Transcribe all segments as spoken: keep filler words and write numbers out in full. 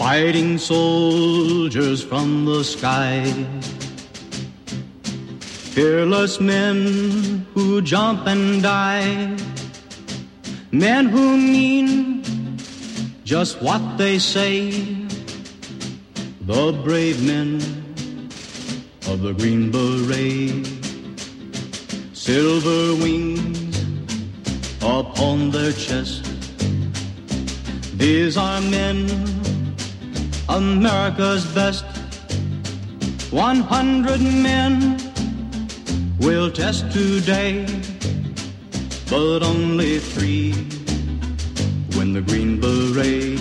fighting soldiers from the sky, fearless men who jump and die, men who mean just what they say, the brave men of the Green Beret, silver wings upon their chest. These are men, America's best. One hundred men will test today, but only three win the Green Beret.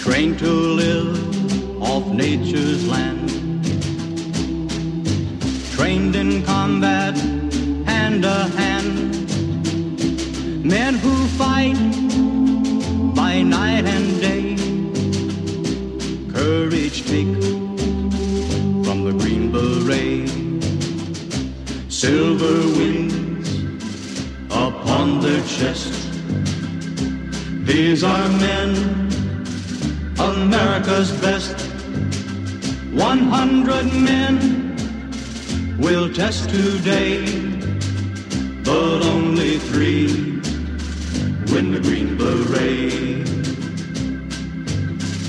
Trained to live off nature's land, trained in combat hand to hand, men who fight by night and day, courage take from the Green Beret, silver wings upon their chest. These are men, America's best. One hundred men will test today, but only three win the Green Beret.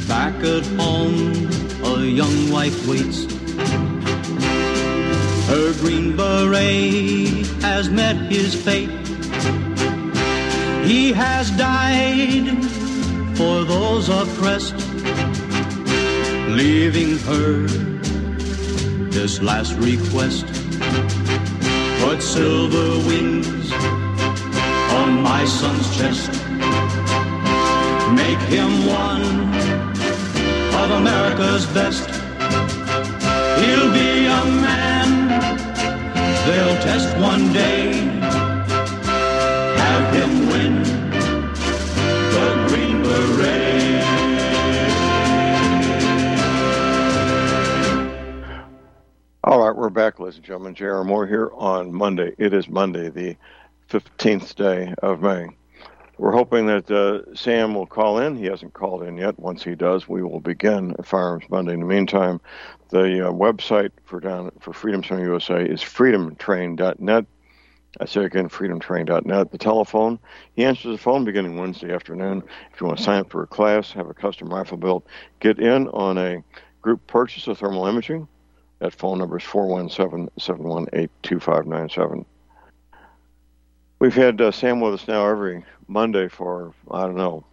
Back at home, a young wife waits. Her Green Beret has met his fate. He has died for those oppressed, leaving her this last request. Put silver wings on my son's chest, make him one of America's best. He'll be a man they'll test one day, have him win the Green Beret. All right, we're back, ladies and gentlemen. J R Moore here on Monday. It is Monday, the fifteenth day of May. We're hoping that uh, Sam will call in. He hasn't called in yet. Once he does, we will begin Fire Arms Monday. In the meantime, the uh, website for down for Freedom Center U S A is freedom train dot net. I say again, freedom train dot net. The telephone, he answers the phone beginning Wednesday afternoon. If you want to sign up for a class, have a custom rifle built, get in on a group purchase of thermal imaging, that phone number is four one seven, seven one eight, two five nine seven. We've had uh, Sam with us now every Monday for, I don't know,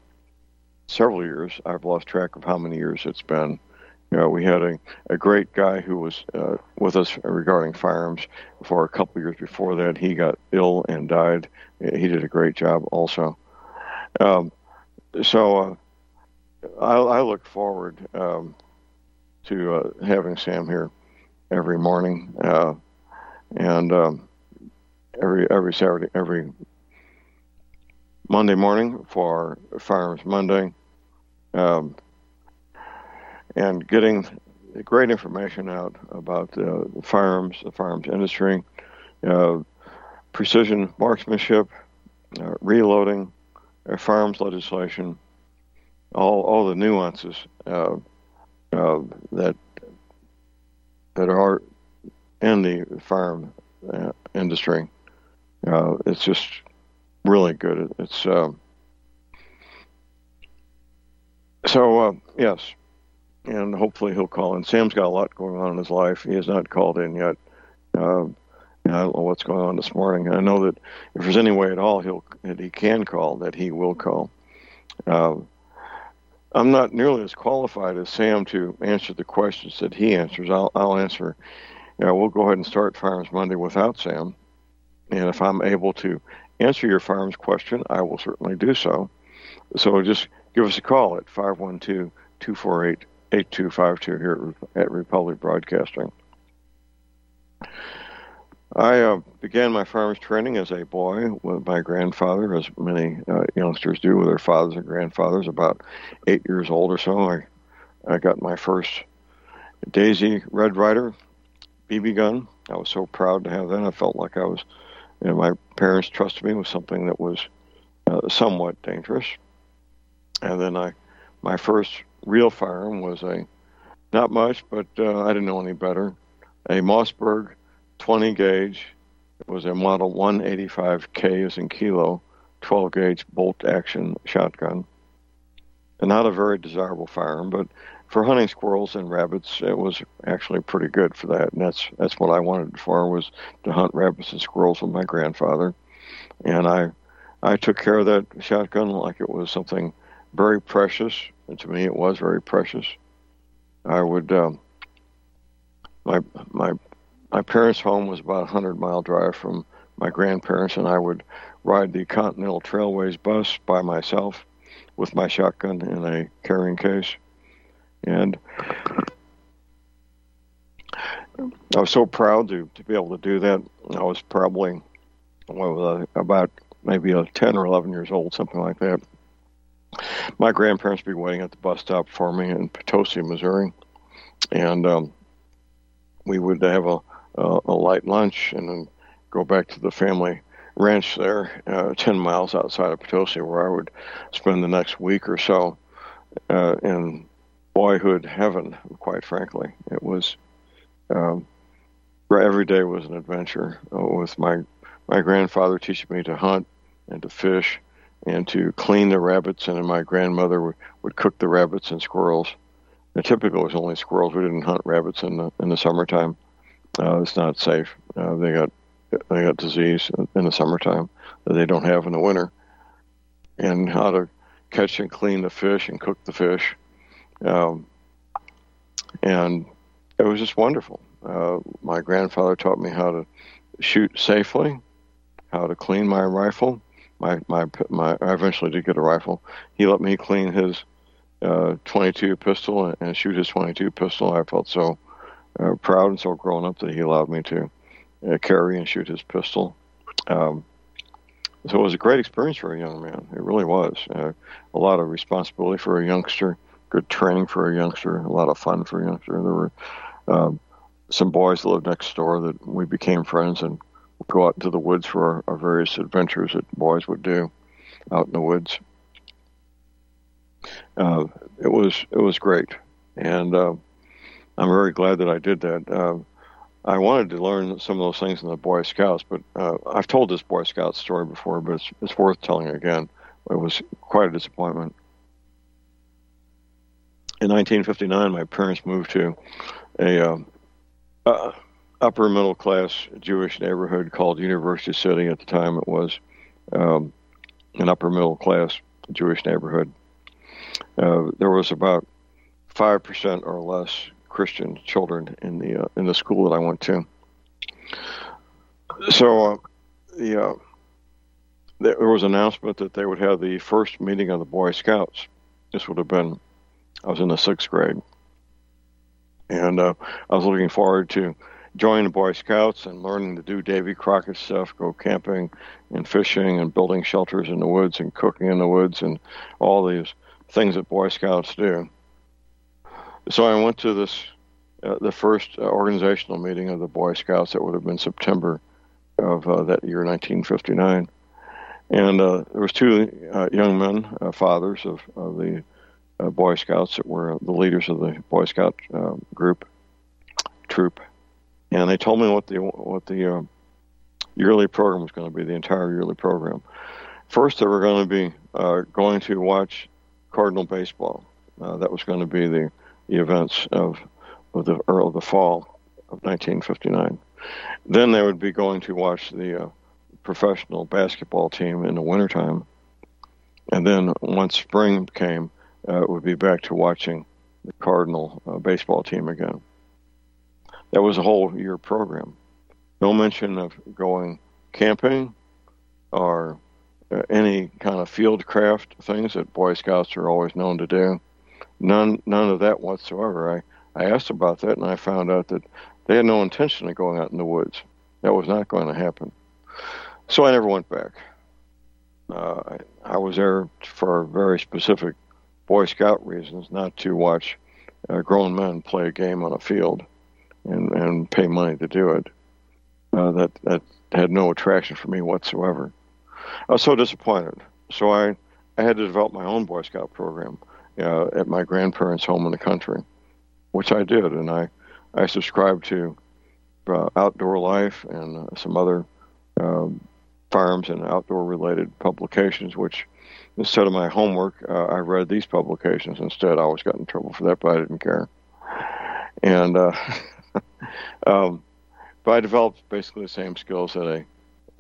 several years. I've lost track of how many years it's been. You know, we had a, a great guy who was uh, with us regarding firearms for a couple of years before that. He got ill and died. He did a great job also. Um, so uh, I, I look forward um, to uh, having Sam here every morning. Uh, and... Um, Every every Saturday, every Monday morning for Fire Arms Monday, um, and getting great information out about uh, the firearms, the firearms industry, uh, precision marksmanship, uh, reloading, uh, firearms legislation, all all the nuances uh, uh, that that are in the firearm uh, industry. Uh, it's just really good. It's uh, so uh, yes, and hopefully he'll call in. Sam's got a lot going on in his life. He has not called in yet. Uh, I don't know what's going on this morning. I know that if there's any way at all he'll that he can call, that he will call. Uh, I'm not nearly as qualified as Sam to answer the questions that he answers. I'll I'll answer. Yeah, we'll go ahead and start Fire Arms Monday without Sam. And if I'm able to answer your firearms question, I will certainly do so. So just give us a call at five one two, two four eight, eight two five two here at Republic Broadcasting. I uh, began my firearms training as a boy with my grandfather, as many uh, youngsters do with their fathers and grandfathers, about eight years old or so. I, I got my first Daisy Red Ryder B B gun. I was so proud to have that. I felt like I was... And my parents trusted me with something that was uh, somewhat dangerous. And then I my first real firearm was a, not much, but uh, I didn't know any better, a Mossberg twenty gauge. It was a model one eighty-five K as in kilo, twelve gauge bolt action shotgun. And not a very desirable firearm, but for hunting squirrels and rabbits, it was actually pretty good for that. And that's that's what I wanted it for, was to hunt rabbits and squirrels with my grandfather. And I I took care of that shotgun like it was something very precious. And to me, it was very precious. I would, um, my my my parents' home was about a hundred mile drive from my grandparents, and I would ride the Continental Trailways bus by myself with my shotgun in a carrying case. And I was so proud to, to be able to do that. I was probably well, about maybe ten or eleven years old, something like that. My grandparents would be waiting at the bus stop for me in Potosi, Missouri. And um, we would have a, a, a light lunch and then go back to the family ranch there, uh, ten miles outside of Potosi, where I would spend the next week or so uh, in boyhood heaven, quite frankly. It was, um, every day was an adventure uh, with my, my grandfather teaching me to hunt and to fish and to clean the rabbits, and my grandmother w- would cook the rabbits and squirrels. And typically it was only squirrels. We didn't hunt rabbits in the, in the summertime. Uh, it's not safe. Uh, they got They got disease in the summertime that they don't have in the winter, and how to catch and clean the fish and cook the fish. Um, and it was just wonderful. Uh, my grandfather taught me how to shoot safely, how to clean my rifle. My, my, my, I eventually did get a rifle. He let me clean his uh, twenty-two pistol and, and shoot his twenty-two pistol. I felt so uh, proud and so grown up that he allowed me to carry and shoot his pistol. Um, so it was a great experience for a young man. It really was. Uh, a lot of responsibility for a youngster, good training for a youngster, a lot of fun for a youngster. There were um, some boys that lived next door that we became friends and would go out into the woods for our, our various adventures that boys would do out in the woods. Uh, it was it was great. And uh, I'm very glad that I did that. Uh, I wanted to learn some of those things in the Boy Scouts, but uh, I've told this Boy Scout story before, but it's, it's worth telling again. It was quite a disappointment. In nineteen fifty-nine, my parents moved to a uh, uh, upper-middle-class Jewish neighborhood called University City. At the time, it was um, an upper-middle-class Jewish neighborhood. Uh, there was about five percent or less Christian children in the uh, in the school that I went to. So uh, the, uh, there was an announcement that they would have the first meeting of the Boy Scouts. This would have been, I was in the sixth grade. And uh, I was looking forward to joining the Boy Scouts and learning to do Davy Crockett stuff, go camping and fishing and building shelters in the woods and cooking in the woods and all these things that Boy Scouts do. So I went to this, uh, the first uh, organizational meeting of the Boy Scouts. That would have been September of uh, that year, nineteen fifty-nine. And uh, there was two uh, young men, uh, fathers of, of the uh, Boy Scouts that were the leaders of the Boy Scout uh, group, troop. And they told me what the, what the uh, yearly program was going to be, the entire yearly program. First, they were going to be uh, going to watch Cardinal baseball. Uh, that was going to be the the events of, of the of the fall of nineteen fifty-nine. Then they would be going to watch the uh, professional basketball team in the wintertime. And then once spring came, uh, it would be back to watching the Cardinal uh, baseball team again. That was a whole year program. No mention of going camping or uh, any kind of field craft things that Boy Scouts are always known to do. None none of that whatsoever. I, I asked about that, and I found out that they had no intention of going out in the woods. That was not going to happen. So I never went back. Uh, I, I was there for very specific Boy Scout reasons, not to watch uh, grown men play a game on a field and, and pay money to do it. Uh, that, that had no attraction for me whatsoever. I was so disappointed. So I, I had to develop my own Boy Scout program. uh, at my grandparents' home in the country, which I did. And I, I subscribed to uh, Outdoor Life and uh, some other um, farms and outdoor-related publications, which instead of my homework, uh, I read these publications instead. I always got in trouble for that, but I didn't care. And uh, um, but I developed basically the same skills that a,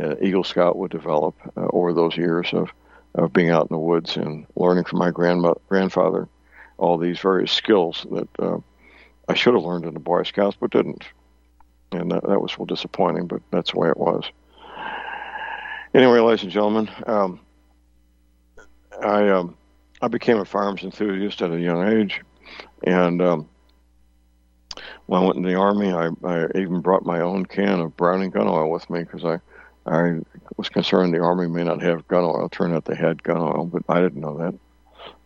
a Eagle Scout would develop uh, over those years of, of being out in the woods and learning from my grandma, grandfather all these various skills that uh, I should have learned in the Boy Scouts but didn't. And that, that was well disappointing, but that's the way it was. Anyway, ladies and gentlemen, um, I um, I became a firearms enthusiast at a young age, and um, when I went in the Army, I, I even brought my own can of Browning gun oil with me because I, I was concerned the Army may not have gun oil. It turned out they had gun oil, but I didn't know that.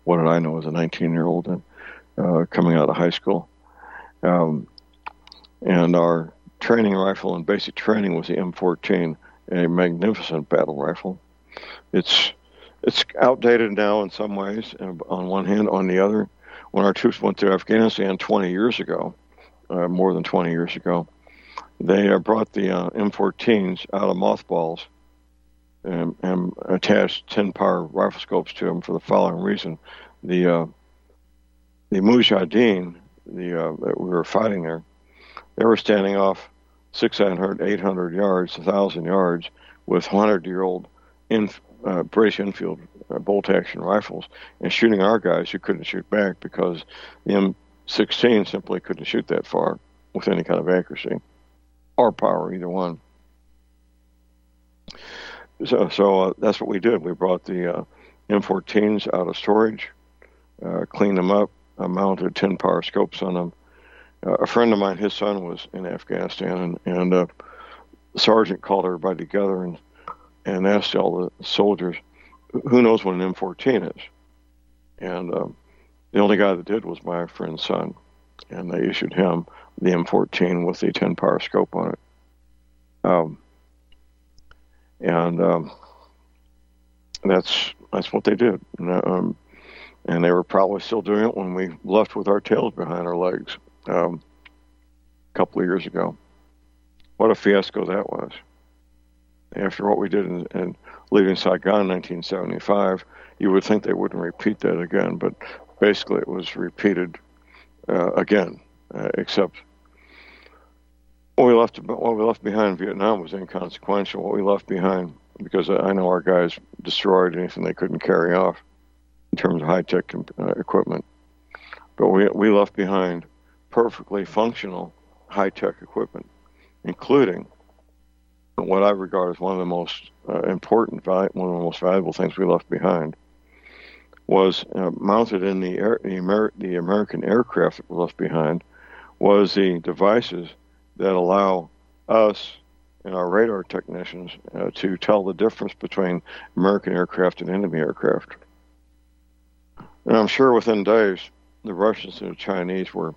What did I know as a nineteen-year-old and uh, coming out of high school? Um, and our training rifle and basic training was the M fourteen, a magnificent battle rifle. It's It's outdated now in some ways, on one hand. On the other, when our troops went to Afghanistan twenty years ago, uh, more than twenty years ago, they uh, brought the uh, M fourteens out of mothballs and, and attached ten-power rifle scopes to them for the following reason. The uh, the Mujahideen the, uh, that we were fighting there, they were standing off six hundred, eight hundred yards, one thousand yards with one hundred-year-old infantry. Uh, British Enfield uh, bolt-action rifles and shooting our guys who couldn't shoot back because the M sixteen simply couldn't shoot that far with any kind of accuracy or power, either one. So, so uh, that's what we did. We brought the uh, M fourteens out of storage, uh, cleaned them up, uh, mounted ten-power scopes on them. Uh, a friend of mine, his son was in Afghanistan, and, and uh, the sergeant called everybody together and and asked all the soldiers, who knows what an M fourteen is? And um, the only guy that did was my friend's son, and they issued him the M fourteen with the ten-power scope on it. Um, and um, that's that's what they did. And, um, and they were probably still doing it when we left with our tails behind our legs um, a couple of years ago. What a fiasco that was. After what we did in, in leaving Saigon in nineteen seventy-five, you would think they wouldn't repeat that again, but basically it was repeated uh, again, uh, except what we, left, what we left behind in Vietnam was inconsequential. What we left behind, because I know our guys destroyed anything they couldn't carry off in terms of high-tech comp- uh, equipment, but we, we left behind perfectly functional high-tech equipment, including what I regard as one of the most uh, important, one of the most valuable things we left behind was uh, mounted in the air, the, Amer- the American aircraft that we left behind was the devices that allow us and our radar technicians uh, to tell the difference between American aircraft and enemy aircraft. And I'm sure within days, the Russians and the Chinese were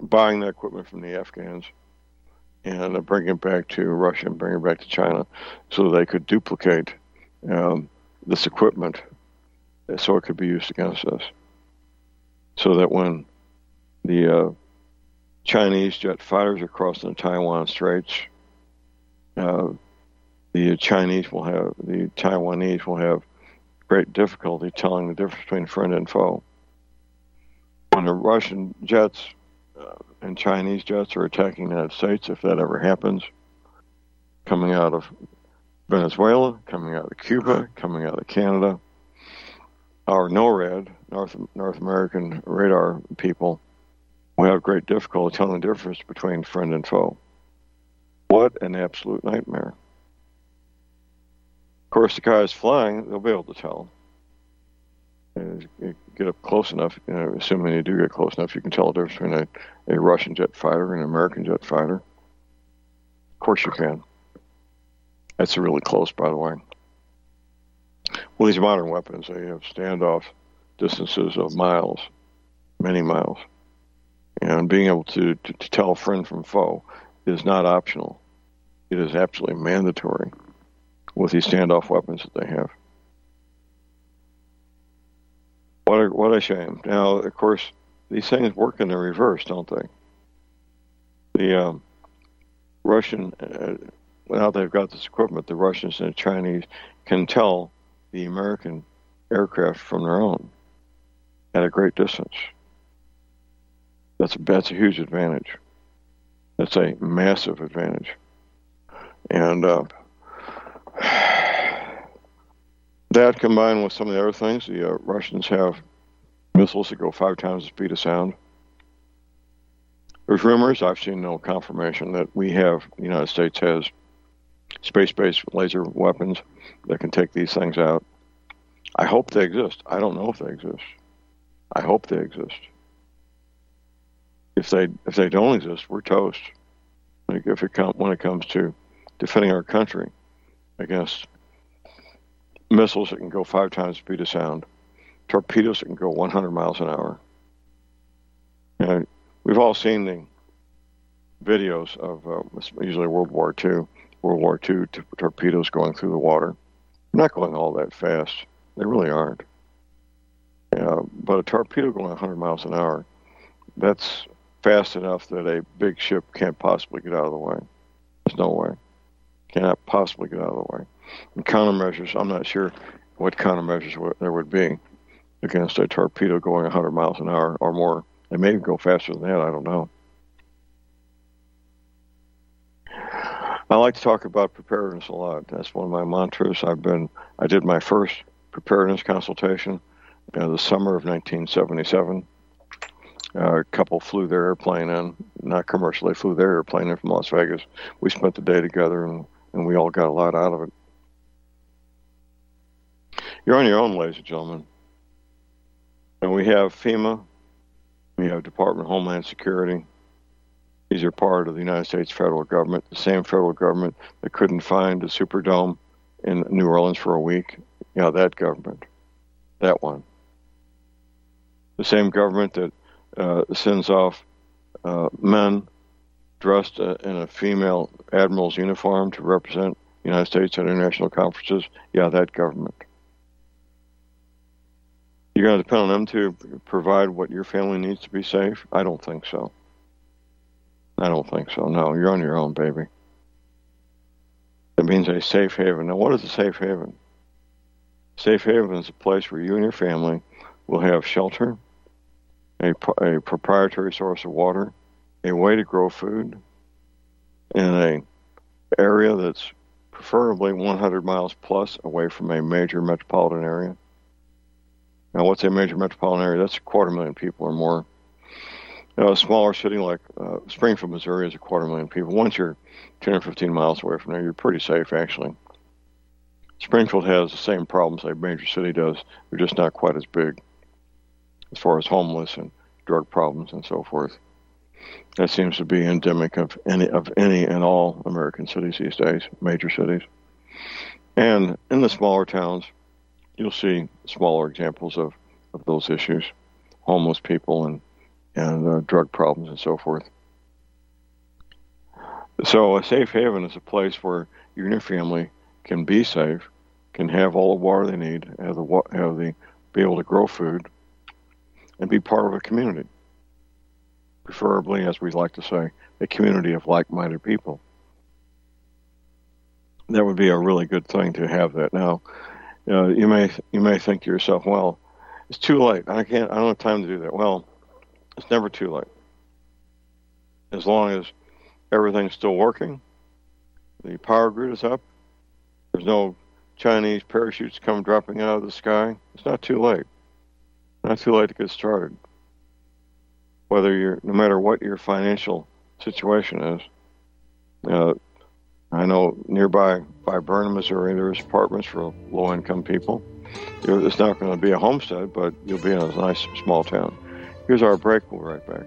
buying that equipment from the Afghans and bring it back to Russia and bring it back to China so they could duplicate um, this equipment so it could be used against us. So that when the uh, Chinese jet fighters are crossing the Taiwan Straits, uh, the Chinese will have, the Taiwanese will have great difficulty telling the difference between friend and foe. When the Russian jets Uh, and Chinese jets are attacking the United States, if that ever happens, coming out of Venezuela, coming out of Cuba, coming out of Canada. Our NORAD, North North American radar people, will have great difficulty telling the difference between friend and foe. What an absolute nightmare. Of course, the guys flying, they'll be able to tell. Get up close enough, you know, assuming you do get close enough, you can tell the difference between a, a Russian jet fighter and an American jet fighter. Of course you can. That's really close, by the way. Well, these modern weapons, they have standoff distances of miles, many miles. And being able to, to, to tell friend from foe is not optional. It is absolutely mandatory with these standoff weapons that they have. What a, what a shame. Now, of course, these things work in the reverse, don't they? The um, Russian, uh, now they've got this equipment, the Russians and the Chinese can tell the American aircraft from their own at a great distance. That's a, that's a huge advantage. That's a massive advantage. And uh, that combined with some of the other things, the uh, Russians have missiles that go five times the speed of sound. There's rumors, I've seen no confirmation, that we have, the United States has space-based laser weapons that can take these things out. I hope they exist. I don't know if they exist. I hope they exist. If they if they don't exist, we're toast. Like if it com- when it comes to defending our country against missiles that can go five times the speed of sound, torpedoes that can go one hundred miles an hour. You know, we've all seen the videos of uh, usually World War Two, World War Two t- torpedoes going through the water. They're not going all that fast. They really aren't. Uh, but a torpedo going one hundred miles an hour, that's fast enough that a big ship can't possibly get out of the way. There's no way. Cannot possibly get out of the way. And countermeasures, I'm not sure what countermeasures there would be against a torpedo going one hundred miles an hour or more. They may even go faster than that, I don't know. I like to talk about preparedness a lot. That's one of my mantras. I've been, I did my first preparedness consultation in the summer of nineteen seventy-seven. Uh, a couple flew their airplane in, not commercially, flew their airplane in from Las Vegas. We spent the day together, and, and we all got a lot out of it. You're on your own, ladies and gentlemen. And we have FEMA, we have Department of Homeland Security. These are part of the United States federal government, the same federal government that couldn't find a Superdome in New Orleans for a week. Yeah, that government, that one. The same government that Uh, sends off uh, men dressed uh, in a female admiral's uniform to represent the United States at international conferences. Yeah, that government. You're going to depend on them to provide what your family needs to be safe? I don't think so. I don't think so. No, you're on your own, baby. That means a safe haven. Now, what is a safe haven? Safe haven is a place where you and your family will have shelter, A, a proprietary source of water, a way to grow food in an area that's preferably one hundred miles plus away from a major metropolitan area. Now, what's a major metropolitan area? That's a quarter million people or more. You know, a smaller city like uh, Springfield, Missouri is a quarter million people. Once you're ten or fifteen miles away from there, you're pretty safe, actually. Springfield has the same problems a major city does. They're just not quite as big, as far as homeless and drug problems and so forth. That seems to be endemic of any of any and all American cities these days, major cities. And in the smaller towns, you'll see smaller examples of, of those issues, homeless people and, and uh, drug problems and so forth. So a safe haven is a place where you and your family can be safe, can have all the water they need, have the, have the be able to grow food, and be part of a community, preferably, as we like to say, a community of like-minded people. That would be a really good thing to have that. Now, you know, you may you may think to yourself, "Well, it's too late. I can't. I don't have time to do that." Well, it's never too late. As long as everything's still working, the power grid is up. There's no Chinese parachutes come dropping out of the sky. It's not too late. Not too late to get started. Whether you're, no matter what your financial situation is, uh, I know nearby by Burnham, Missouri, there's apartments for low-income people. It's not going to be a homestead, but you'll be in a nice small town. Here's our break. We'll be right back.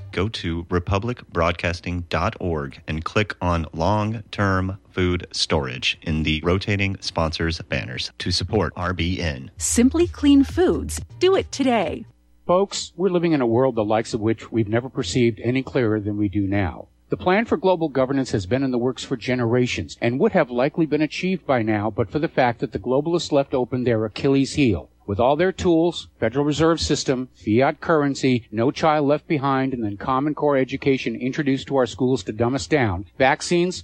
Go to republic broadcasting dot org and click on long-term food storage in the rotating sponsors banners to support R B N. Simply Clean Foods. Do it today. Folks, we're living in a world the likes of which we've never perceived any clearer than we do now. The plan for global governance has been in the works for generations and would have likely been achieved by now but for the fact that the globalists left open their Achilles heel. With all their tools, Federal Reserve System, fiat currency, no child left behind, and then Common Core education introduced to our schools to dumb us down, vaccines,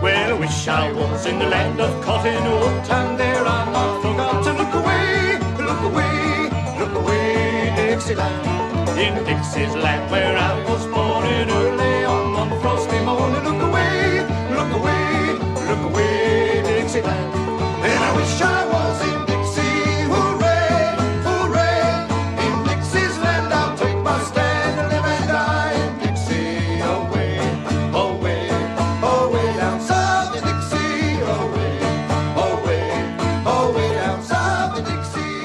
Well, I wish I was in the land of cotton wool, and there I'm not forgotten. Look away, look away, look away, Dixieland. In Dixie's land where I was born in early on one frosty morning. Look away, look away, look away, Dixieland. And I wish I was in Dixie, hooray, hooray. In Dixie's land I'll take my stand and live and die in Dixie away, away.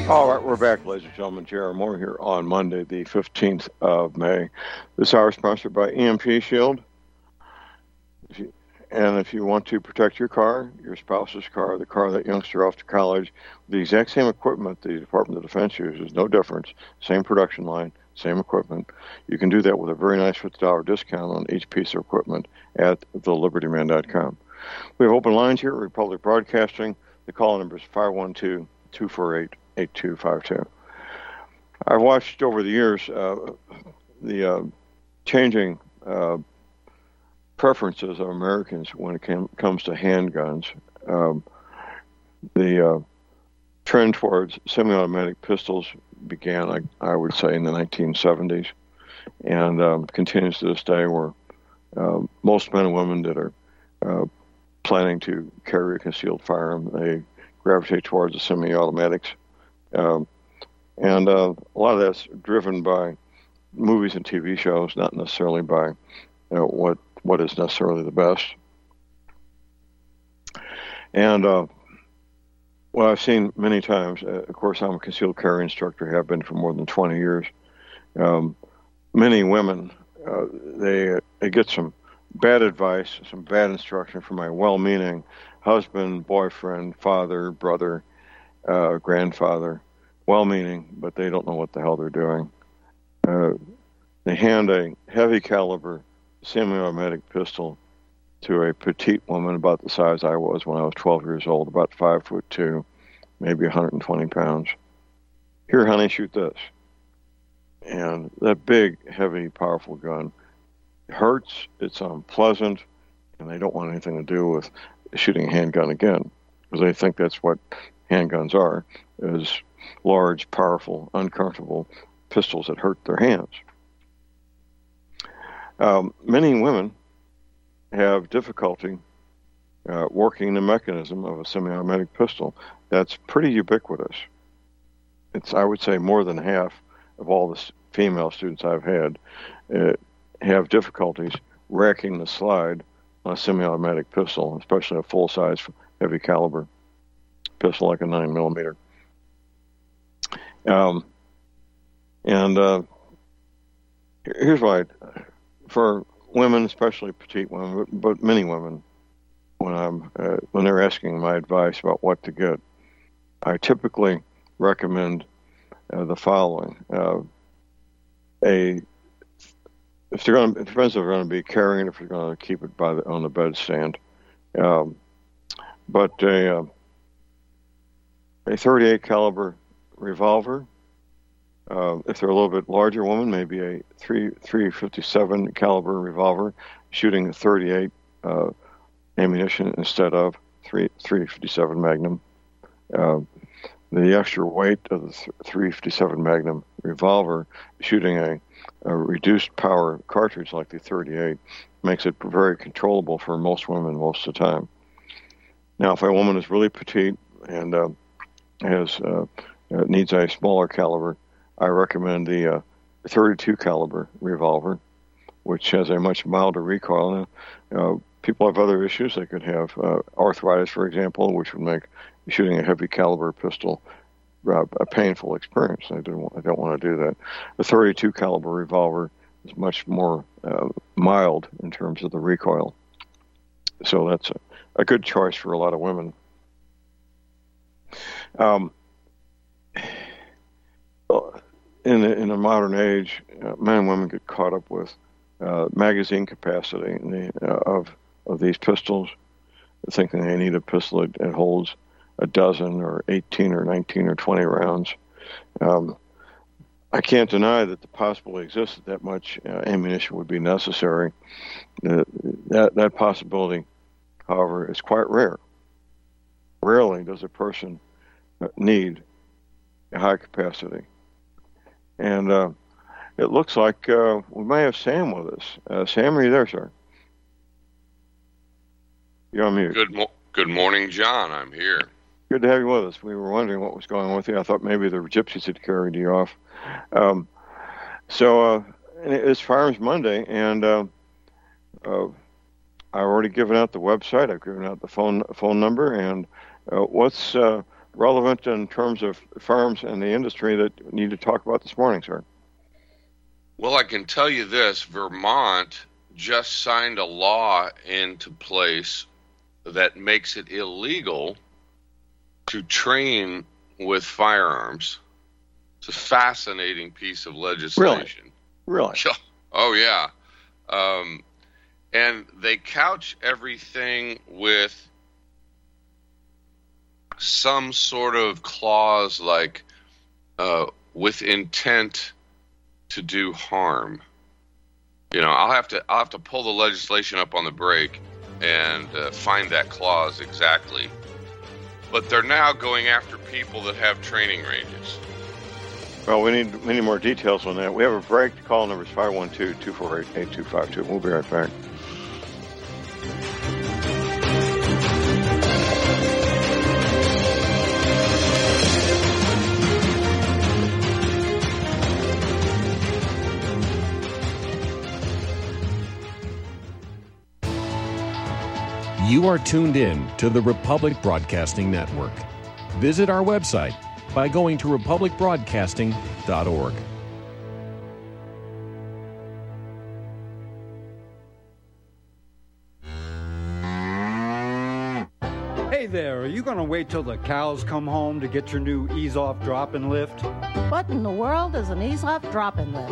All right, we're back, ladies and gentlemen. J R Moore here on Monday, the fifteenth of May. This hour is sponsored by E M P Shield. If you, and if you want to protect your car, your spouse's car, the car of that youngster off to college, the exact same equipment the Department of Defense uses, no difference, same production line, same equipment. You can do that with a very nice fifty dollars discount on each piece of equipment at the liberty man dot com. We have open lines here at Republic Broadcasting. The call number is five one two, two four eight, eight two five two. eight two five two. I've watched over the years uh, the uh, changing uh, preferences of Americans when it came, comes to handguns. Um, the uh, trend towards semi-automatic pistols began, I, I would say, in the nineteen seventies and um, continues to this day, where uh, most men and women that are uh, planning to carry a concealed firearm, they gravitate towards the semi-automatics. Um, and uh, a lot of that's driven by movies and T V shows, not necessarily by you know, what what is necessarily the best. And uh, what I've seen many times, uh, of course, I'm a concealed carry instructor, have been for more than twenty years. Um, many women, uh, they, they get some bad advice, some bad instruction from my well-meaning husband, boyfriend, father, brother, uh, grandfather. Well-meaning, but they don't know what the hell they're doing. Uh, they hand a heavy-caliber semi-automatic pistol to a petite woman about the size I was when I was twelve years old, about five foot two, maybe one hundred twenty pounds. Here, honey, shoot this. And that big, heavy, powerful gun hurts, it's unpleasant, and they don't want anything to do with shooting a handgun again, because they think that's what handguns are, is large, powerful, uncomfortable pistols that hurt their hands. Um, many women have difficulty uh, working the mechanism of a semi-automatic pistol. That's pretty ubiquitous. It's, I would say, more than half of all the female students I've had uh, have difficulties racking the slide on a semi-automatic pistol, especially a full-size, heavy-caliber pistol like a nine millimeter. Um, and uh, here's why. For women, especially petite women, but, but many women, when I'm uh, when they're asking my advice about what to get, I typically recommend uh, the following. Uh, a if they're going, it depends if they're going to be carrying, if they're going to keep it by the, on the bedstand. Um, but a uh, a thirty-eight caliber. Revolver. Uh, if they're a little bit larger woman, maybe a three fifty-seven caliber revolver, shooting thirty-eight uh, ammunition instead of three fifty-seven Magnum. Uh, the extra weight of the three fifty-seven Magnum revolver, shooting a, a reduced power cartridge like the thirty-eight, makes it very controllable for most women most of the time. Now, if a woman is really petite and uh, has uh, Uh, needs a smaller caliber, I recommend the uh, thirty-two caliber revolver, which has a much milder recoil. Now, uh, people have other issues. They could have uh, arthritis, for example, which would make shooting a heavy caliber pistol uh, a painful experience. I don't want, I don't want to do that. The thirty-two caliber revolver is much more uh, mild in terms of the recoil. So that's a, a good choice for a lot of women. Um, In the, in the modern age, uh, men and women get caught up with uh, magazine capacity in the, uh, of of these pistols, thinking they need a pistol that, that holds a dozen or eighteen or nineteen or twenty rounds. Um, I can't deny that the possibility exists that that much uh, ammunition would be necessary. Uh, that that possibility, however, is quite rare. Rarely does a person need a high capacity. And uh, it looks like uh, we may have Sam with us. Uh, Sam, are you there, sir? You're on mute. Good, mo- good morning, John. I'm here. Good to have you with us. We were wondering what was going on with you. I thought maybe the gypsies had carried you off. Um, so uh, it's Fire Arms Monday, and uh, uh, I've already given out the website. I've given out the phone phone number. And uh, what's... Uh, relevant in terms of firms and the industry that we need to talk about this morning, sir? Well, I can tell you this. Vermont just signed a law into place that makes it illegal to train with firearms. It's a fascinating piece of legislation. Really? Really? Oh, yeah. Um, and they couch everything with some sort of clause like uh, with intent to do harm. You know, I'll have to I'll have to pull the legislation up on the break and uh, find that clause exactly. But they're now going after people that have training ranges. Well, we need many more details on that. We have a break. Call number is five one two, two four eight, eight two five two. We'll be right back. You are tuned in to the Republic Broadcasting Network. Visit our website by going to republic broadcasting dot org. Hey there, are you going to wait till the cows come home to get your new EaseOff drop and lift? What in the world is an EaseOff drop and lift?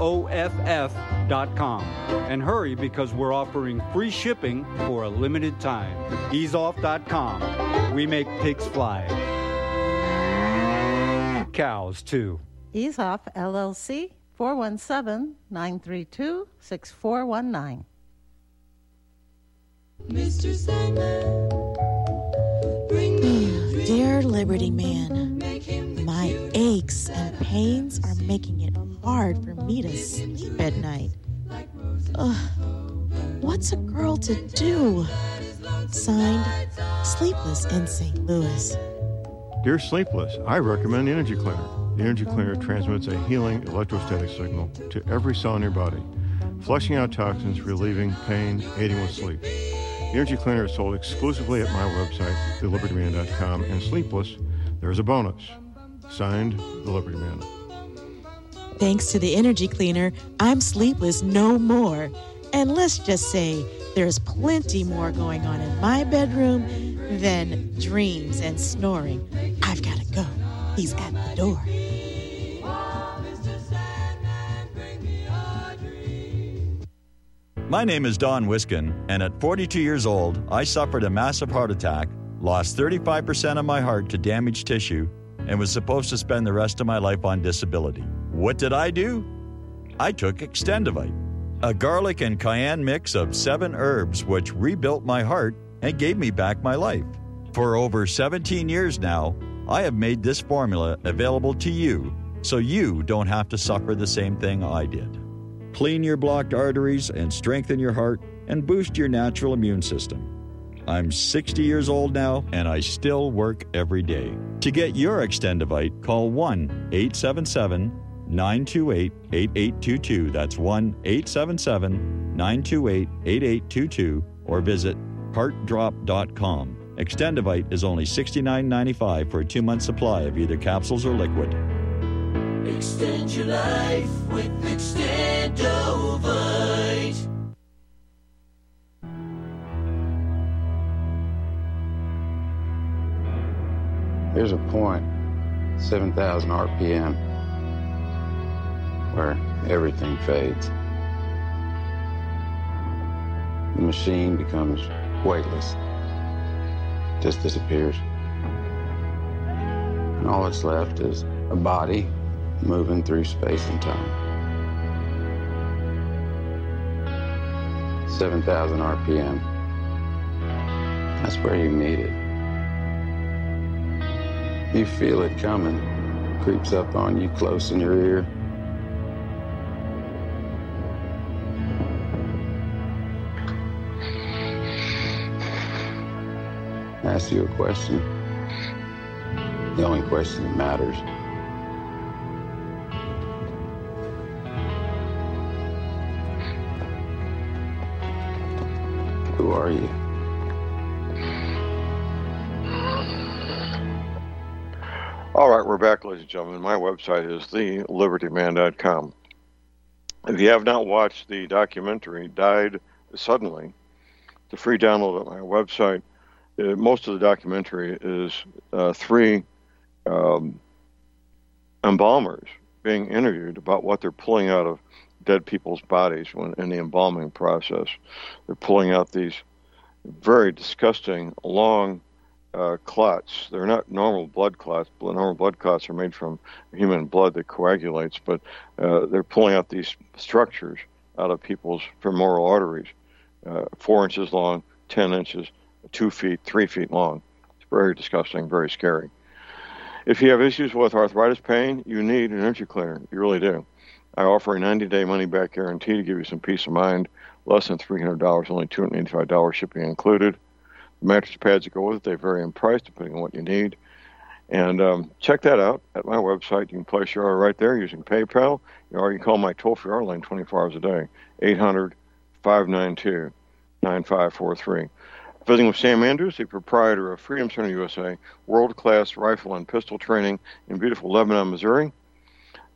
O F F dot com. And hurry, because we're offering free shipping for a limited time. ease off dot com. We make pigs fly. Cows, too. EaseOff, L L C, four one seven, nine three two, six four one nine. Mister Sandman, bring me Dear Liberty Man, my aches and pains are making it hard for me to sleep at night. Ugh, what's a girl to do? Signed, Sleepless in Saint Louis. Dear Sleepless, I recommend Energy Cleaner. The Energy Cleaner transmits a healing electrostatic signal to every cell in your body, flushing out toxins, relieving pain, aiding with sleep. The Energy Cleaner is sold exclusively at my website, the liberty man dot com, and Sleepless, there's a bonus. Signed, The Liberty Man. Thanks to the Energy Cleaner, I'm sleepless no more. And let's just say there's plenty more going on in my bedroom than dreams and snoring. I've got to go. He's at the door. My name is Don Wiskin, and at forty-two years old, I suffered a massive heart attack, lost thirty-five percent of my heart to damaged tissue, and was supposed to spend the rest of my life on disability. What did I do? I took Extendivite, a garlic and cayenne mix of seven herbs which rebuilt my heart and gave me back my life. For over seventeen years now, I have made this formula available to you so you don't have to suffer the same thing I did. Clean your blocked arteries and strengthen your heart and boost your natural immune system. I'm sixty years old now and I still work every day. To get your Extendivite, call one eight seven seven, nine two eight, eight eight two two. That's one eight seven seven, nine two eight, eight eight two two or visit heart drop dot com. Extendivite is only sixty-nine ninety-five for a two-month supply of either capsules or liquid. Extend your life with Extendivite. There's a point, seven thousand R P M, where everything fades. The machine becomes weightless, just disappears. And all that's left is a body moving through space and time. seven thousand R P M. That's where you need it. You feel it coming, creeps up on you, close in your ear. I ask you a question, the only question that matters. Who are you? All right, we're back, ladies and gentlemen. My website is the liberty man dot com. If you have not watched the documentary, Died Suddenly, the free download at my website, uh, most of the documentary is uh, three um, embalmers being interviewed about what they're pulling out of dead people's bodies when in the embalming process. They're pulling out these very disgusting, long Uh, clots. They're not normal blood clots. Normal blood clots are made from human blood that coagulates, but uh, they're pulling out these structures out of people's femoral arteries, uh, four inches long, ten inches, two feet, three feet long. It's very disgusting, very scary. If you have issues with arthritis pain, you need an Energy Cleaner. You really do. I offer a ninety-day money-back guarantee to give you some peace of mind, less than three hundred dollars, only two hundred eighty-five dollars shipping included. mattress pads that go with it. They vary in price depending on what you need. And um, check that out at my website. You can place your order right there using PayPal, or you can call my toll-free order line twenty-four hours a day, eight hundred, five nine two, nine five four three. Visiting with Sam Andrews, the proprietor of Freedom Center U S A, world-class rifle and pistol training in beautiful Lebanon, Missouri.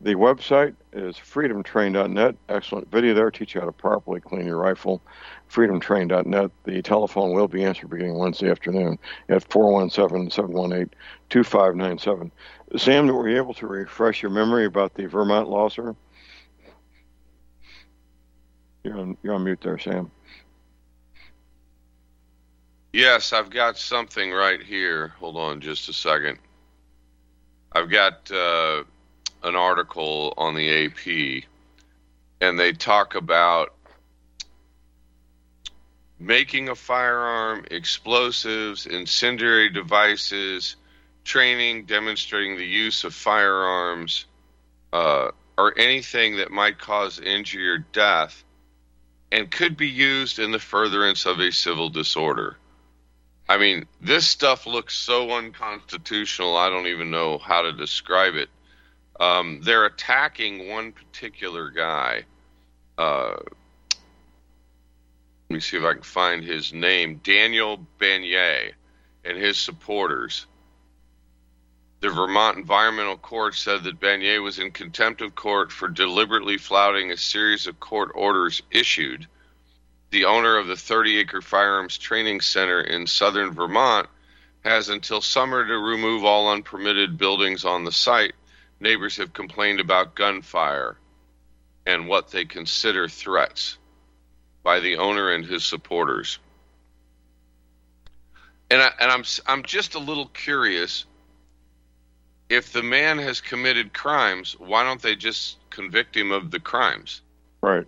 The website is freedom train dot net. Excellent video there. Teach you how to properly clean your rifle. freedom train dot net. The telephone will be answered beginning Wednesday afternoon at four one seven, seven one eight, two five nine seven. Sam, were you able to refresh your memory about the Vermont law, sir? You're on, you're on mute there, Sam. Yes, I've got something right here. Hold on just a second. I've got... Uh, an article on the A P, and they talk about making a firearm, explosives, incendiary devices, training, demonstrating the use of firearms, uh, or anything that might cause injury or death, and could be used in the furtherance of a civil disorder. I mean, this stuff looks so unconstitutional, I don't even know how to describe it. Um, they're attacking one particular guy. Uh, let me see if I can find his name. Daniel Banyer and his supporters. The Vermont Environmental Court said that Banyer was in contempt of court for deliberately flouting a series of court orders issued. The owner of the thirty-acre firearms training center in southern Vermont has until summer to remove all unpermitted buildings on the site. Neighbors have complained about gunfire and what they consider threats by the owner and his supporters. And, I, and I'm I'm just a little curious. If the man has committed crimes, why don't they just convict him of the crimes? Right.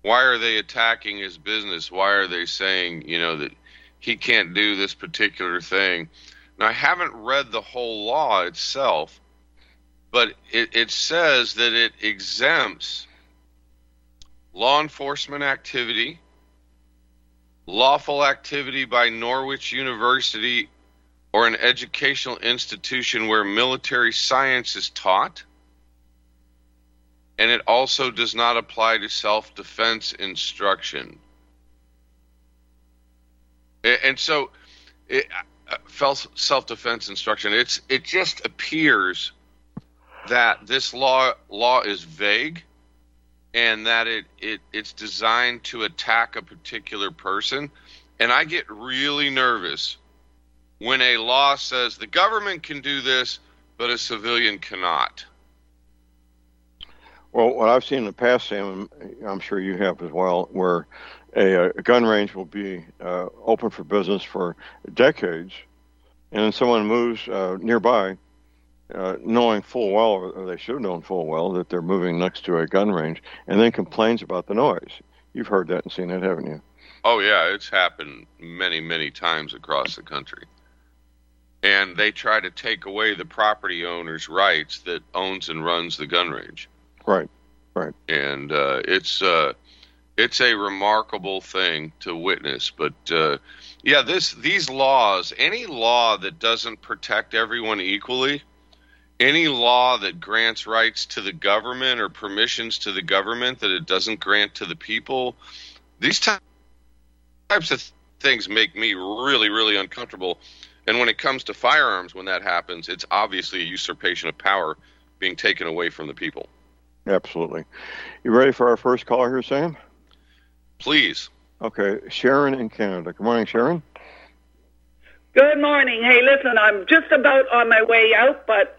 Why are they attacking his business? Why are they saying, you know, that he can't do this particular thing? Now, I haven't read the whole law itself, but it, it says that it exempts law enforcement activity, lawful activity by Norwich University or an educational institution where military science is taught, and it also does not apply to self-defense instruction. And so, it, self-defense instruction, it's it just appears that this law law is vague, and that it, it it's designed to attack a particular person. And I get really nervous when a law says the government can do this, but a civilian cannot. Well, what I've seen in the past, Sam, and I'm sure you have as well, where a, a gun range will be uh, open for business for decades, and then someone moves uh, nearby, Uh, knowing full well, or they should have known full well, that they're moving next to a gun range, and then complains about the noise. You've heard that and seen that, haven't you? Oh, yeah. It's happened many, many times across the country. And they try to take away the property owner's rights that owns and runs the gun range. Right, right. And uh, it's uh, it's a remarkable thing to witness. But, uh, yeah, this these laws, any law that doesn't protect everyone equally, any law that grants rights to the government or permissions to the government that it doesn't grant to the people, these ty- types of th- things make me really, really uncomfortable. And when it comes to firearms, when that happens, it's obviously a usurpation of power being taken away from the people. Absolutely. You ready for our first caller here, Sam? Please. Okay. Sharon in Canada. Good morning, Sharon. Good morning. Hey, listen, I'm just about on my way out, but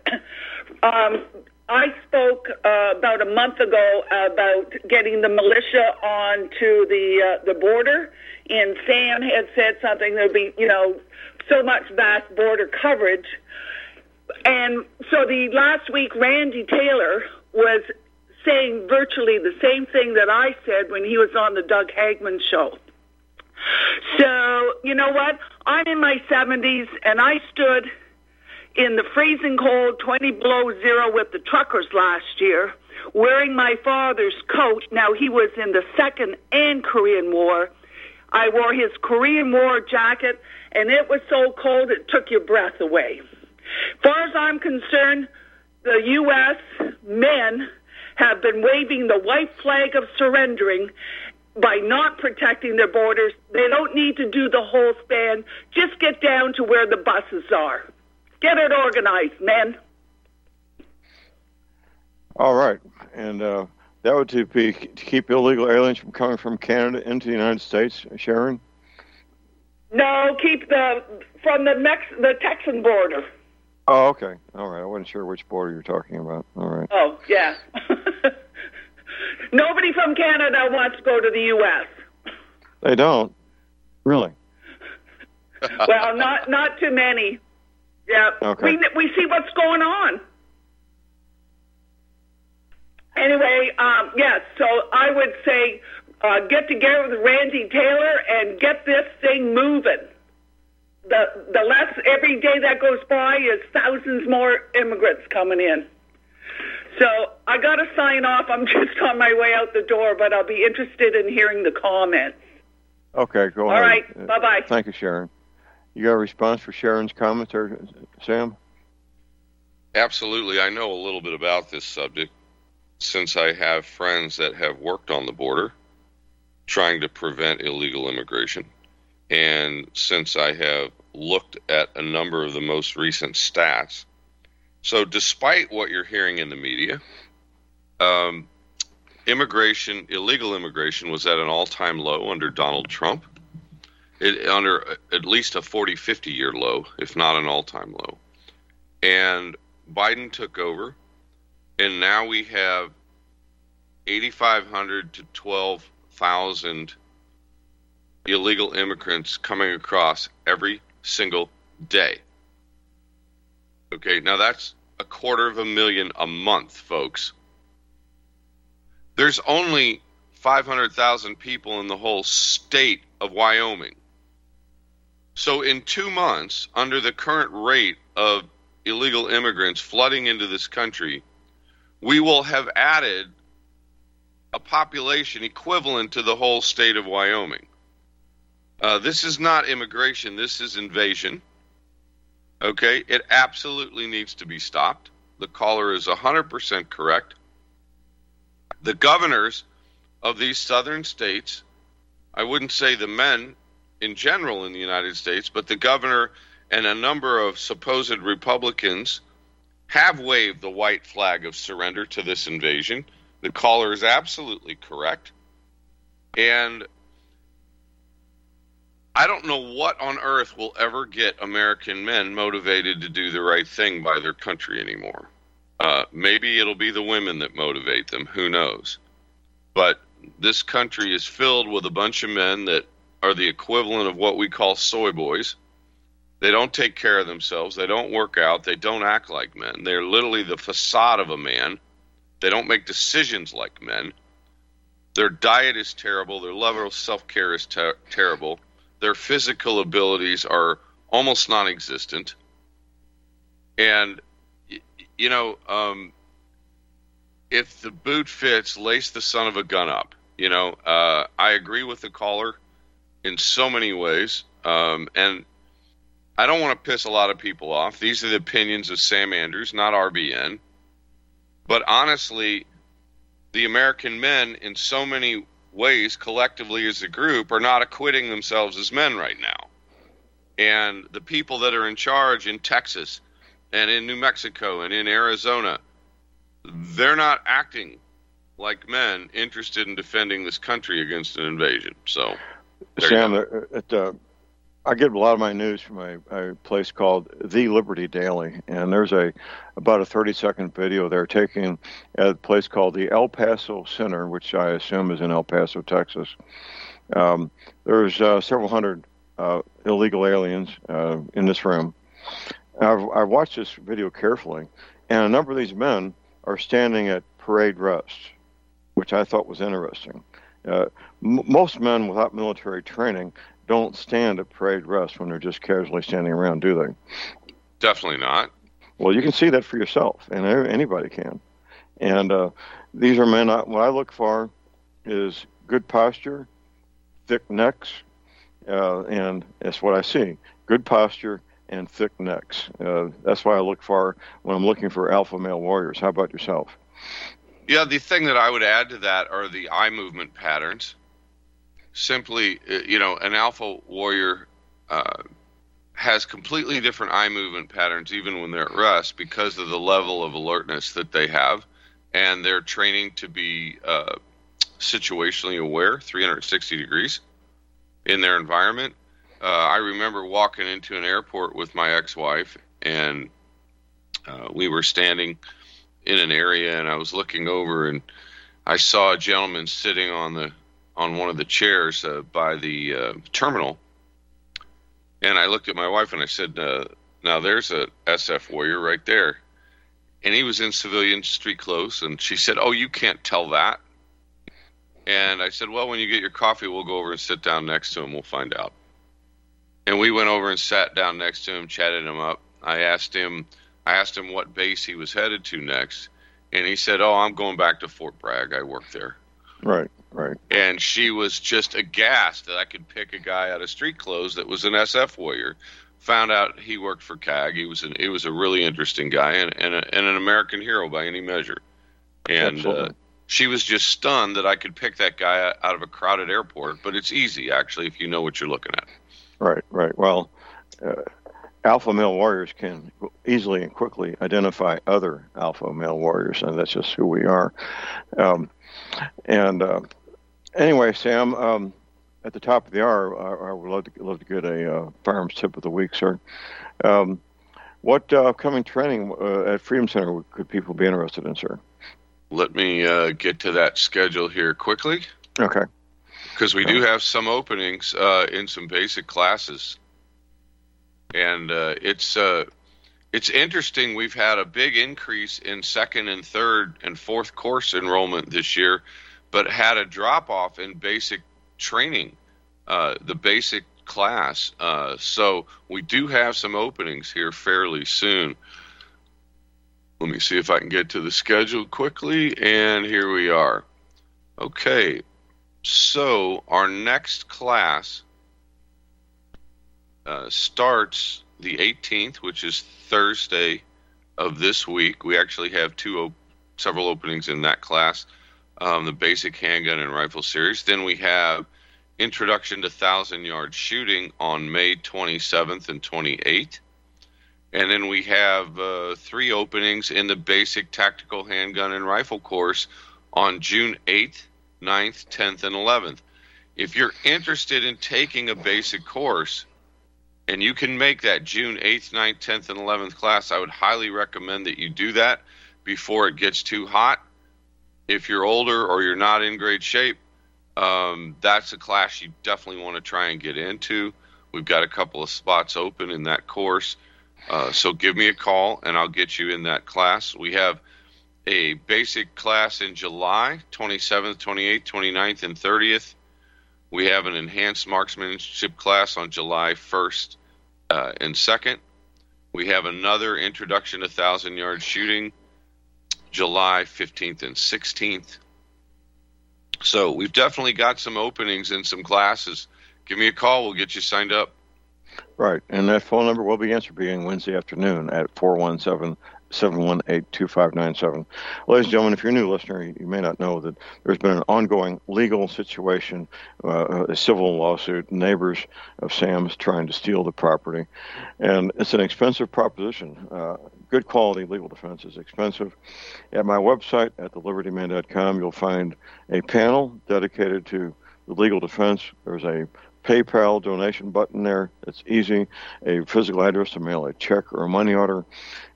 um, I spoke uh, about a month ago about getting the militia onto the uh, the border, and Sam had said something there'd be, you know, so much vast border coverage. And so the last week, Randy Taylor was saying virtually the same thing that I said when he was on the Doug Hagman show. So, you know what? I'm in my seventies, and I stood in the freezing cold, twenty below zero with the truckers last year, wearing my father's coat. Now, he was in the Second and Korean War. I wore his Korean War jacket, and it was so cold it took your breath away. Far as I'm concerned, the U S men have been waving the white flag of surrendering by not protecting their borders. They don't need to do the whole span. Just get down to where the buses are. Get it organized, men. All right. And uh, that would to be to keep illegal aliens from coming from Canada into the United States, Sharon? No, keep the from the Mex the Texan border. Oh, okay. All right. I wasn't sure which border you're talking about. All right. Oh, yeah. Nobody from Canada wants to go to the U S. They don't? Really? Well, not not too many. Yeah. Okay. We, we see what's going on. Anyway, um, yes, so I would say uh, get together with Randy Taylor and get this thing moving. The the less every day that goes by is thousands more immigrants coming in. So I got to sign off. I'm just on my way out the door, but I'll be interested in hearing the comments. Okay, go ahead. All right, bye-bye. Thank you, Sharon. You got a response for Sharon's comments, or Sam? Absolutely. I know a little bit about this subject since I have friends that have worked on the border trying to prevent illegal immigration. And since I have looked at a number of the most recent stats, so despite what you're hearing in the media, um, immigration, illegal immigration was at an all-time low under Donald Trump, it, under at least a forty, fifty-year low, if not an all-time low. And Biden took over, and now we have eighty-five hundred to twelve thousand illegal immigrants coming across every single day. Okay, now that's a quarter of a million a month, folks. There's only five hundred thousand people in the whole state of Wyoming. So in two months, under the current rate of illegal immigrants flooding into this country, we will have added a population equivalent to the whole state of Wyoming. Uh, this is not immigration. This is invasion. Okay, it absolutely needs to be stopped. The caller is one hundred percent correct. The governors of these southern states, I wouldn't say the men in general in the United States, but the governor and a number of supposed Republicans have waved the white flag of surrender to this invasion. The caller is absolutely correct. And I don't know what on earth will ever get American men motivated to do the right thing by their country anymore. Uh, maybe it'll be the women that motivate them. Who knows? But this country is filled with a bunch of men that are the equivalent of what we call soy boys. They don't take care of themselves. They don't work out. They don't act like men. They're literally the facade of a man. They don't make decisions like men. Their diet is terrible. Their level of self-care is ter- terrible. Their physical abilities are almost non-existent. And, you know, um, if the boot fits, lace the son of a gun up. You know, uh, I agree with the caller in so many ways. Um, and I don't want to piss a lot of people off. These are the opinions of Sam Andrews, not R B N. But honestly, the American men in so many ways collectively as a group are not acquitting themselves as men right now. And the people that are in charge in Texas and in New Mexico and in Arizona, they're not acting like men interested in defending this country against an invasion. So, Sam, at, uh, I get a lot of my news from a, a place called The Liberty Daily, and there's a about a thirty-second video they're taking at a place called the El Paso Center, which I assume is in El Paso, Texas. Um, there's uh, several hundred uh, illegal aliens uh, in this room. I've, I've watched this video carefully, and a number of these men are standing at parade rests, which I thought was interesting. Uh, m- most men without military training don't stand at parade rest when they're just casually standing around, do they? Definitely not. Well, you can see that for yourself, and anybody can. And uh, these are men, I, what I look for is good posture, thick necks, uh, and it's what I see. Good posture and thick necks. Uh, that's why I look for when I'm looking for alpha male warriors. How about yourself? Yeah, the thing that I would add to that are the eye movement patterns. Simply, you know, an alpha warrior uh, has completely different eye movement patterns even when they're at rest because of the level of alertness that they have, and they're training to be uh, situationally aware three hundred sixty degrees in their environment. Uh, I remember walking into an airport with my ex-wife, and uh, we were standing in an area, and I was looking over, and I saw a gentleman sitting on the on one of the chairs uh, by the uh, terminal, and I looked at my wife and I said, uh, "Now there's a S F warrior right there," and he was in civilian street clothes, and she said, "Oh, you can't tell that." And I said, "Well, when you get your coffee, we'll go over and sit down next to him. We'll find out." And we went over and sat down next to him, chatted him up. I asked him. I asked him what base he was headed to next, and he said, "Oh, I'm going back to Fort Bragg. I work there." Right, right. And she was just aghast that I could pick a guy out of street clothes that was an S F warrior. Found out he worked for C A G. He was an he was a really interesting guy and and, a, and an American hero by any measure. And uh, she was just stunned that I could pick that guy out of a crowded airport. But it's easy, actually, if you know what you're looking at. Right, right. Well. Uh... Alpha male warriors can easily and quickly identify other alpha male warriors, and that's just who we are. Um, and uh, anyway, Sam, um, at the top of the hour, I, I would love to, love to get a uh, firearms tip of the week, sir. Um, what uh, upcoming training uh, at Freedom Center could people be interested in, sir? Let me uh, get to that schedule here quickly. Okay. Because we okay. do have some openings uh, in some basic classes. And uh, it's uh, it's interesting. We've had a big increase in second and third and fourth course enrollment this year, but had a drop-off in basic training, uh, the basic class. Uh, so we do have some openings here fairly soon. Let me see if I can get to the schedule quickly, and here we are. Okay, so our next class Uh, starts the eighteenth, which is Thursday of this week. We actually have two, op- several openings in that class, um, the basic handgun and rifle series. Then we have introduction to thousand-yard shooting on May twenty-seventh and twenty-eighth. And then we have uh, three openings in the basic tactical handgun and rifle course on June eighth, ninth, tenth, and eleventh. If you're interested in taking a basic course, and you can make that June eighth, ninth, tenth, and eleventh class, I would highly recommend that you do that before it gets too hot. If you're older or you're not in great shape, um, that's a class you definitely want to try and get into. We've got a couple of spots open in that course, uh, so give me a call and I'll get you in that class. We have a basic class in July twenty-seventh, twenty-eighth, twenty-ninth, and thirtieth. We have an enhanced marksmanship class on July first uh, and second. We have another introduction to thousand-yard shooting July fifteenth and sixteenth. So we've definitely got some openings in some classes. Give me a call. We'll get you signed up. Right, and that phone number will be answered beginning Wednesday afternoon at four one seven, seven one eight, two five nine seven. Ladies and gentlemen, if you're a new listener, you may not know that there's been an ongoing legal situation, uh, a civil lawsuit, neighbors of Sam's trying to steal the property. And it's an expensive proposition. Uh, good quality legal defense is expensive. At my website, at the liberty man dot com, you'll find a panel dedicated to the legal defense. There's a PayPal donation button there. It's easy. A physical address to mail a check or a money order.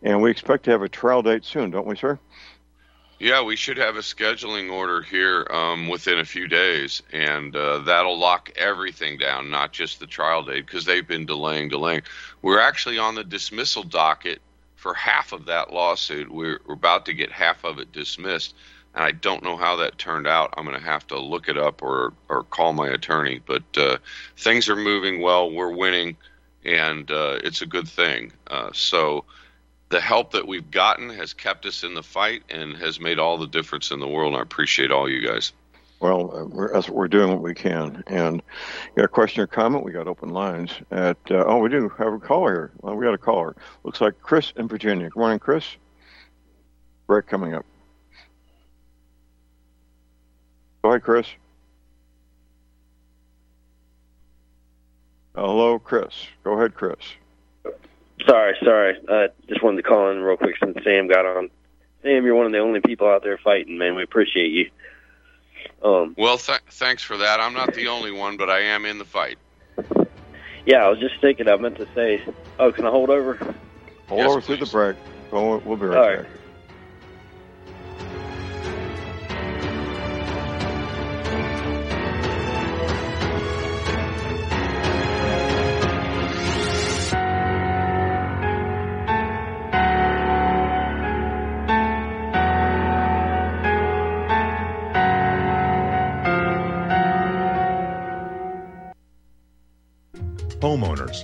And we expect to have a trial date soon, don't we, sir? Yeah, we should have a scheduling order here um, within a few days, and uh, that'll lock everything down, not just the trial date, because they've been delaying, delaying. We're actually on the dismissal docket for half of that lawsuit. We're, we're about to get half of it dismissed, and I don't know how that turned out. I'm going to have to look it up or, or call my attorney. But uh, things are moving well. We're winning, and uh, it's a good thing. Uh, so the help that we've gotten has kept us in the fight and has made all the difference in the world, and I appreciate all you guys. Well, we're, we're doing what we can. And you got a question or comment? We got open lines. At uh, oh, we do have a caller. Well, we got a caller. Looks like Chris in Virginia. Good morning, Chris. Break coming up. Go ahead, Chris. Hello, Chris. Go ahead, Chris. Sorry, sorry. Uh, just wanted to call in real quick since Sam got on. Sam, you're one of the only people out there fighting, man. We appreciate you. Um, well, th- thanks for that. I'm not the only one, but I am in the fight. Yeah, I was just thinking. I meant to say, oh, can I hold over? Hold yes, over please. Through the break. We'll, we'll be right All back. Right. Homeowners,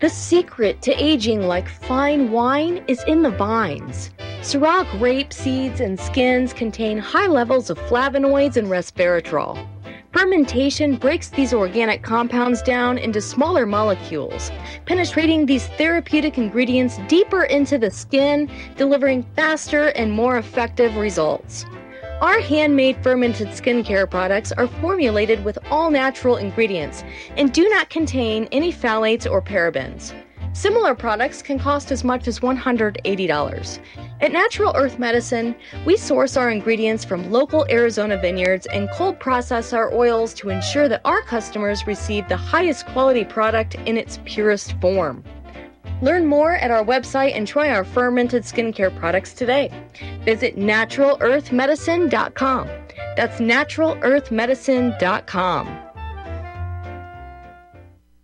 The secret to aging like fine wine is in the vines. Syrah grape seeds and skins contain high levels of flavonoids and resveratrol. Fermentation breaks these organic compounds down into smaller molecules, penetrating these therapeutic ingredients deeper into the skin, delivering faster and more effective results. Our handmade fermented skincare products are formulated with all natural ingredients and do not contain any phthalates or parabens. Similar products can cost as much as one hundred eighty dollars. At Natural Earth Medicine, we source our ingredients from local Arizona vineyards and cold process our oils to ensure that our customers receive the highest quality product in its purest form. Learn more at our website and try our fermented skincare products today. Visit natural earth medicine dot com. That's natural earth medicine dot com.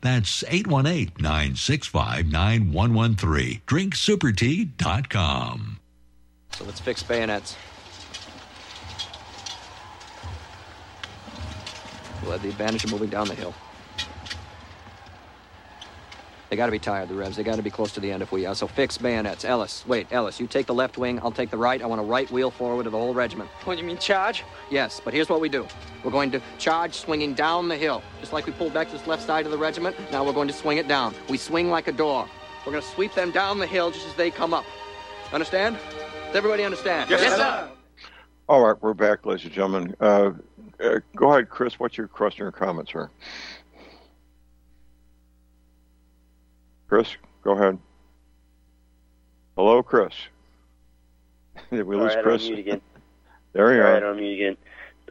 That's eight one eight, nine six five, nine one one three. drink super tea dot com. So let's fix bayonets. We'll have the advantage of moving down the hill. They got to be tired, the Revs. They got to be close to the end if we are. So fix bayonets. Ellis, wait, Ellis, you take the left wing, I'll take the right. I want a right wheel forward of the whole regiment. What, you mean charge? Yes, but here's what we do. We're going to charge swinging down the hill. Just like we pulled back to this left side of the regiment, now we're going to swing it down. We swing like a door. We're going to sweep them down the hill just as they come up. Understand? Does everybody understand? Yes, yes sir. All right, we're back, ladies and gentlemen. Uh, uh, go ahead, Chris. What's your question or comment, sir? Chris, go ahead. Hello, Chris. Did we All lose right, Chris? I'm mute again. There you All are. All right, I'm mute again.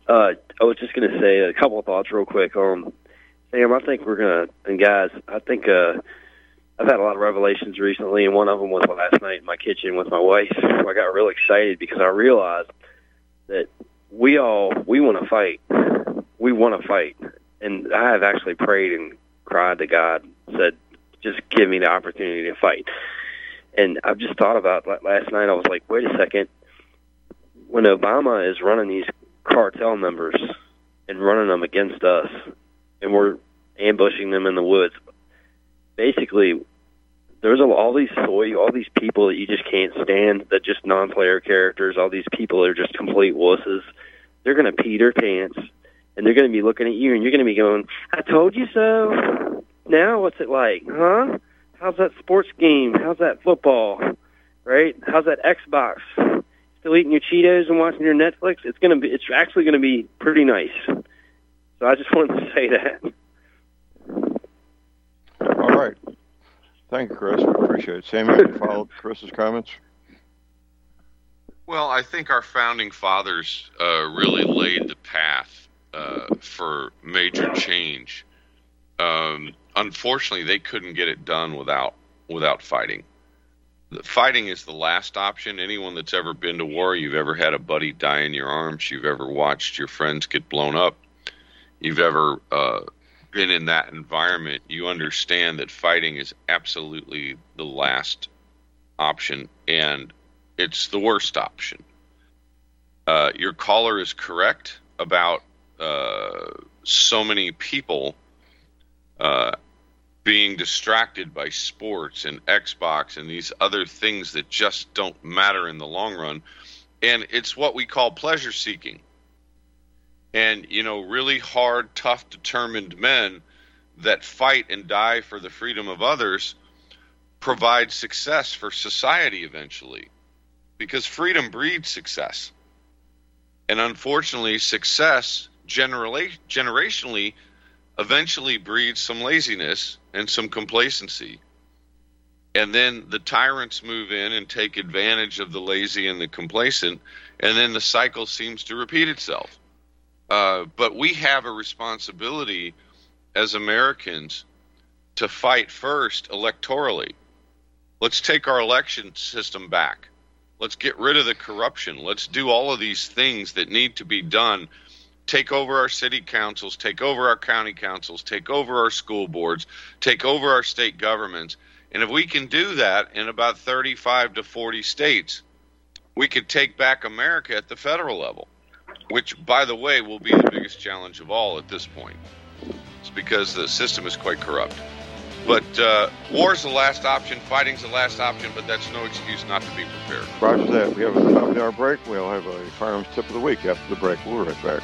Uh, I was just going to say a couple of thoughts real quick. Um, Sam, I think we're going to, and guys, I think uh, I've had a lot of revelations recently, and one of them was last night in my kitchen with my wife. I got real excited because I realized that we all, we want to fight. We want to fight. And I have actually prayed and cried to God, said, just give me the opportunity to fight. And I've just thought about last night. I was like, wait a second. When Obama is running these cartel members and running them against us, and we're ambushing them in the woods, basically, there's all these soy, all these people that you just can't stand, that just non-player characters, all these people that are just complete wusses. They're going to pee their pants, and they're going to be looking at you, and you're going to be going, I told you so. Now what's it like, huh? How's that sports game? How's that football, right? How's that Xbox? Still eating your Cheetos and watching your Netflix? It's going to be, it's actually going to be pretty nice. So I just wanted to say that. All right. Thank you, Chris. We appreciate it. Samuel, you followed Chris's comments? Well, I think our founding fathers uh, really laid the path uh, for major change. Um, unfortunately, they couldn't get it done without without fighting. The fighting is the last option. Anyone that's ever been to war, you've ever had a buddy die in your arms, you've ever watched your friends get blown up, you've ever... Uh, been in that environment, you understand that fighting is absolutely the last option, and it's the worst option. Uh, your caller is correct about uh, so many people uh, being distracted by sports and Xbox and these other things that just don't matter in the long run, and it's what we call pleasure seeking. And, you know, really hard, tough, determined men that fight and die for the freedom of others provide success for society eventually, because freedom breeds success. And unfortunately, success generally, generationally eventually breeds some laziness and some complacency. And then the tyrants move in and take advantage of the lazy and the complacent, and then the cycle seems to repeat itself. Uh, but we have a responsibility as Americans to fight first electorally. Let's take our election system back. Let's get rid of the corruption. Let's do all of these things that need to be done. Take over our city councils, take over our county councils, take over our school boards, take over our state governments. And if we can do that in about thirty-five to forty states, we could take back America at the federal level. Which, by the way, will be the biggest challenge of all at this point. It's because the system is quite corrupt. But uh, war's the last option, fighting's the last option, but that's no excuse not to be prepared. Roger that. We have a half-hour break. We'll have a firearms tip of the week after the break. We'll be right back.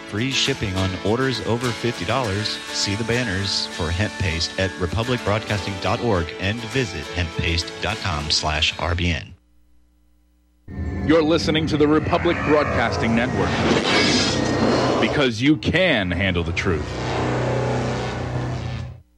Free shipping on orders over fifty dollars. See the banners for hemp paste at republic broadcasting dot org and visit hemp paste dot com slash R B N. You're listening to the Republic Broadcasting Network. because you can handle the truth.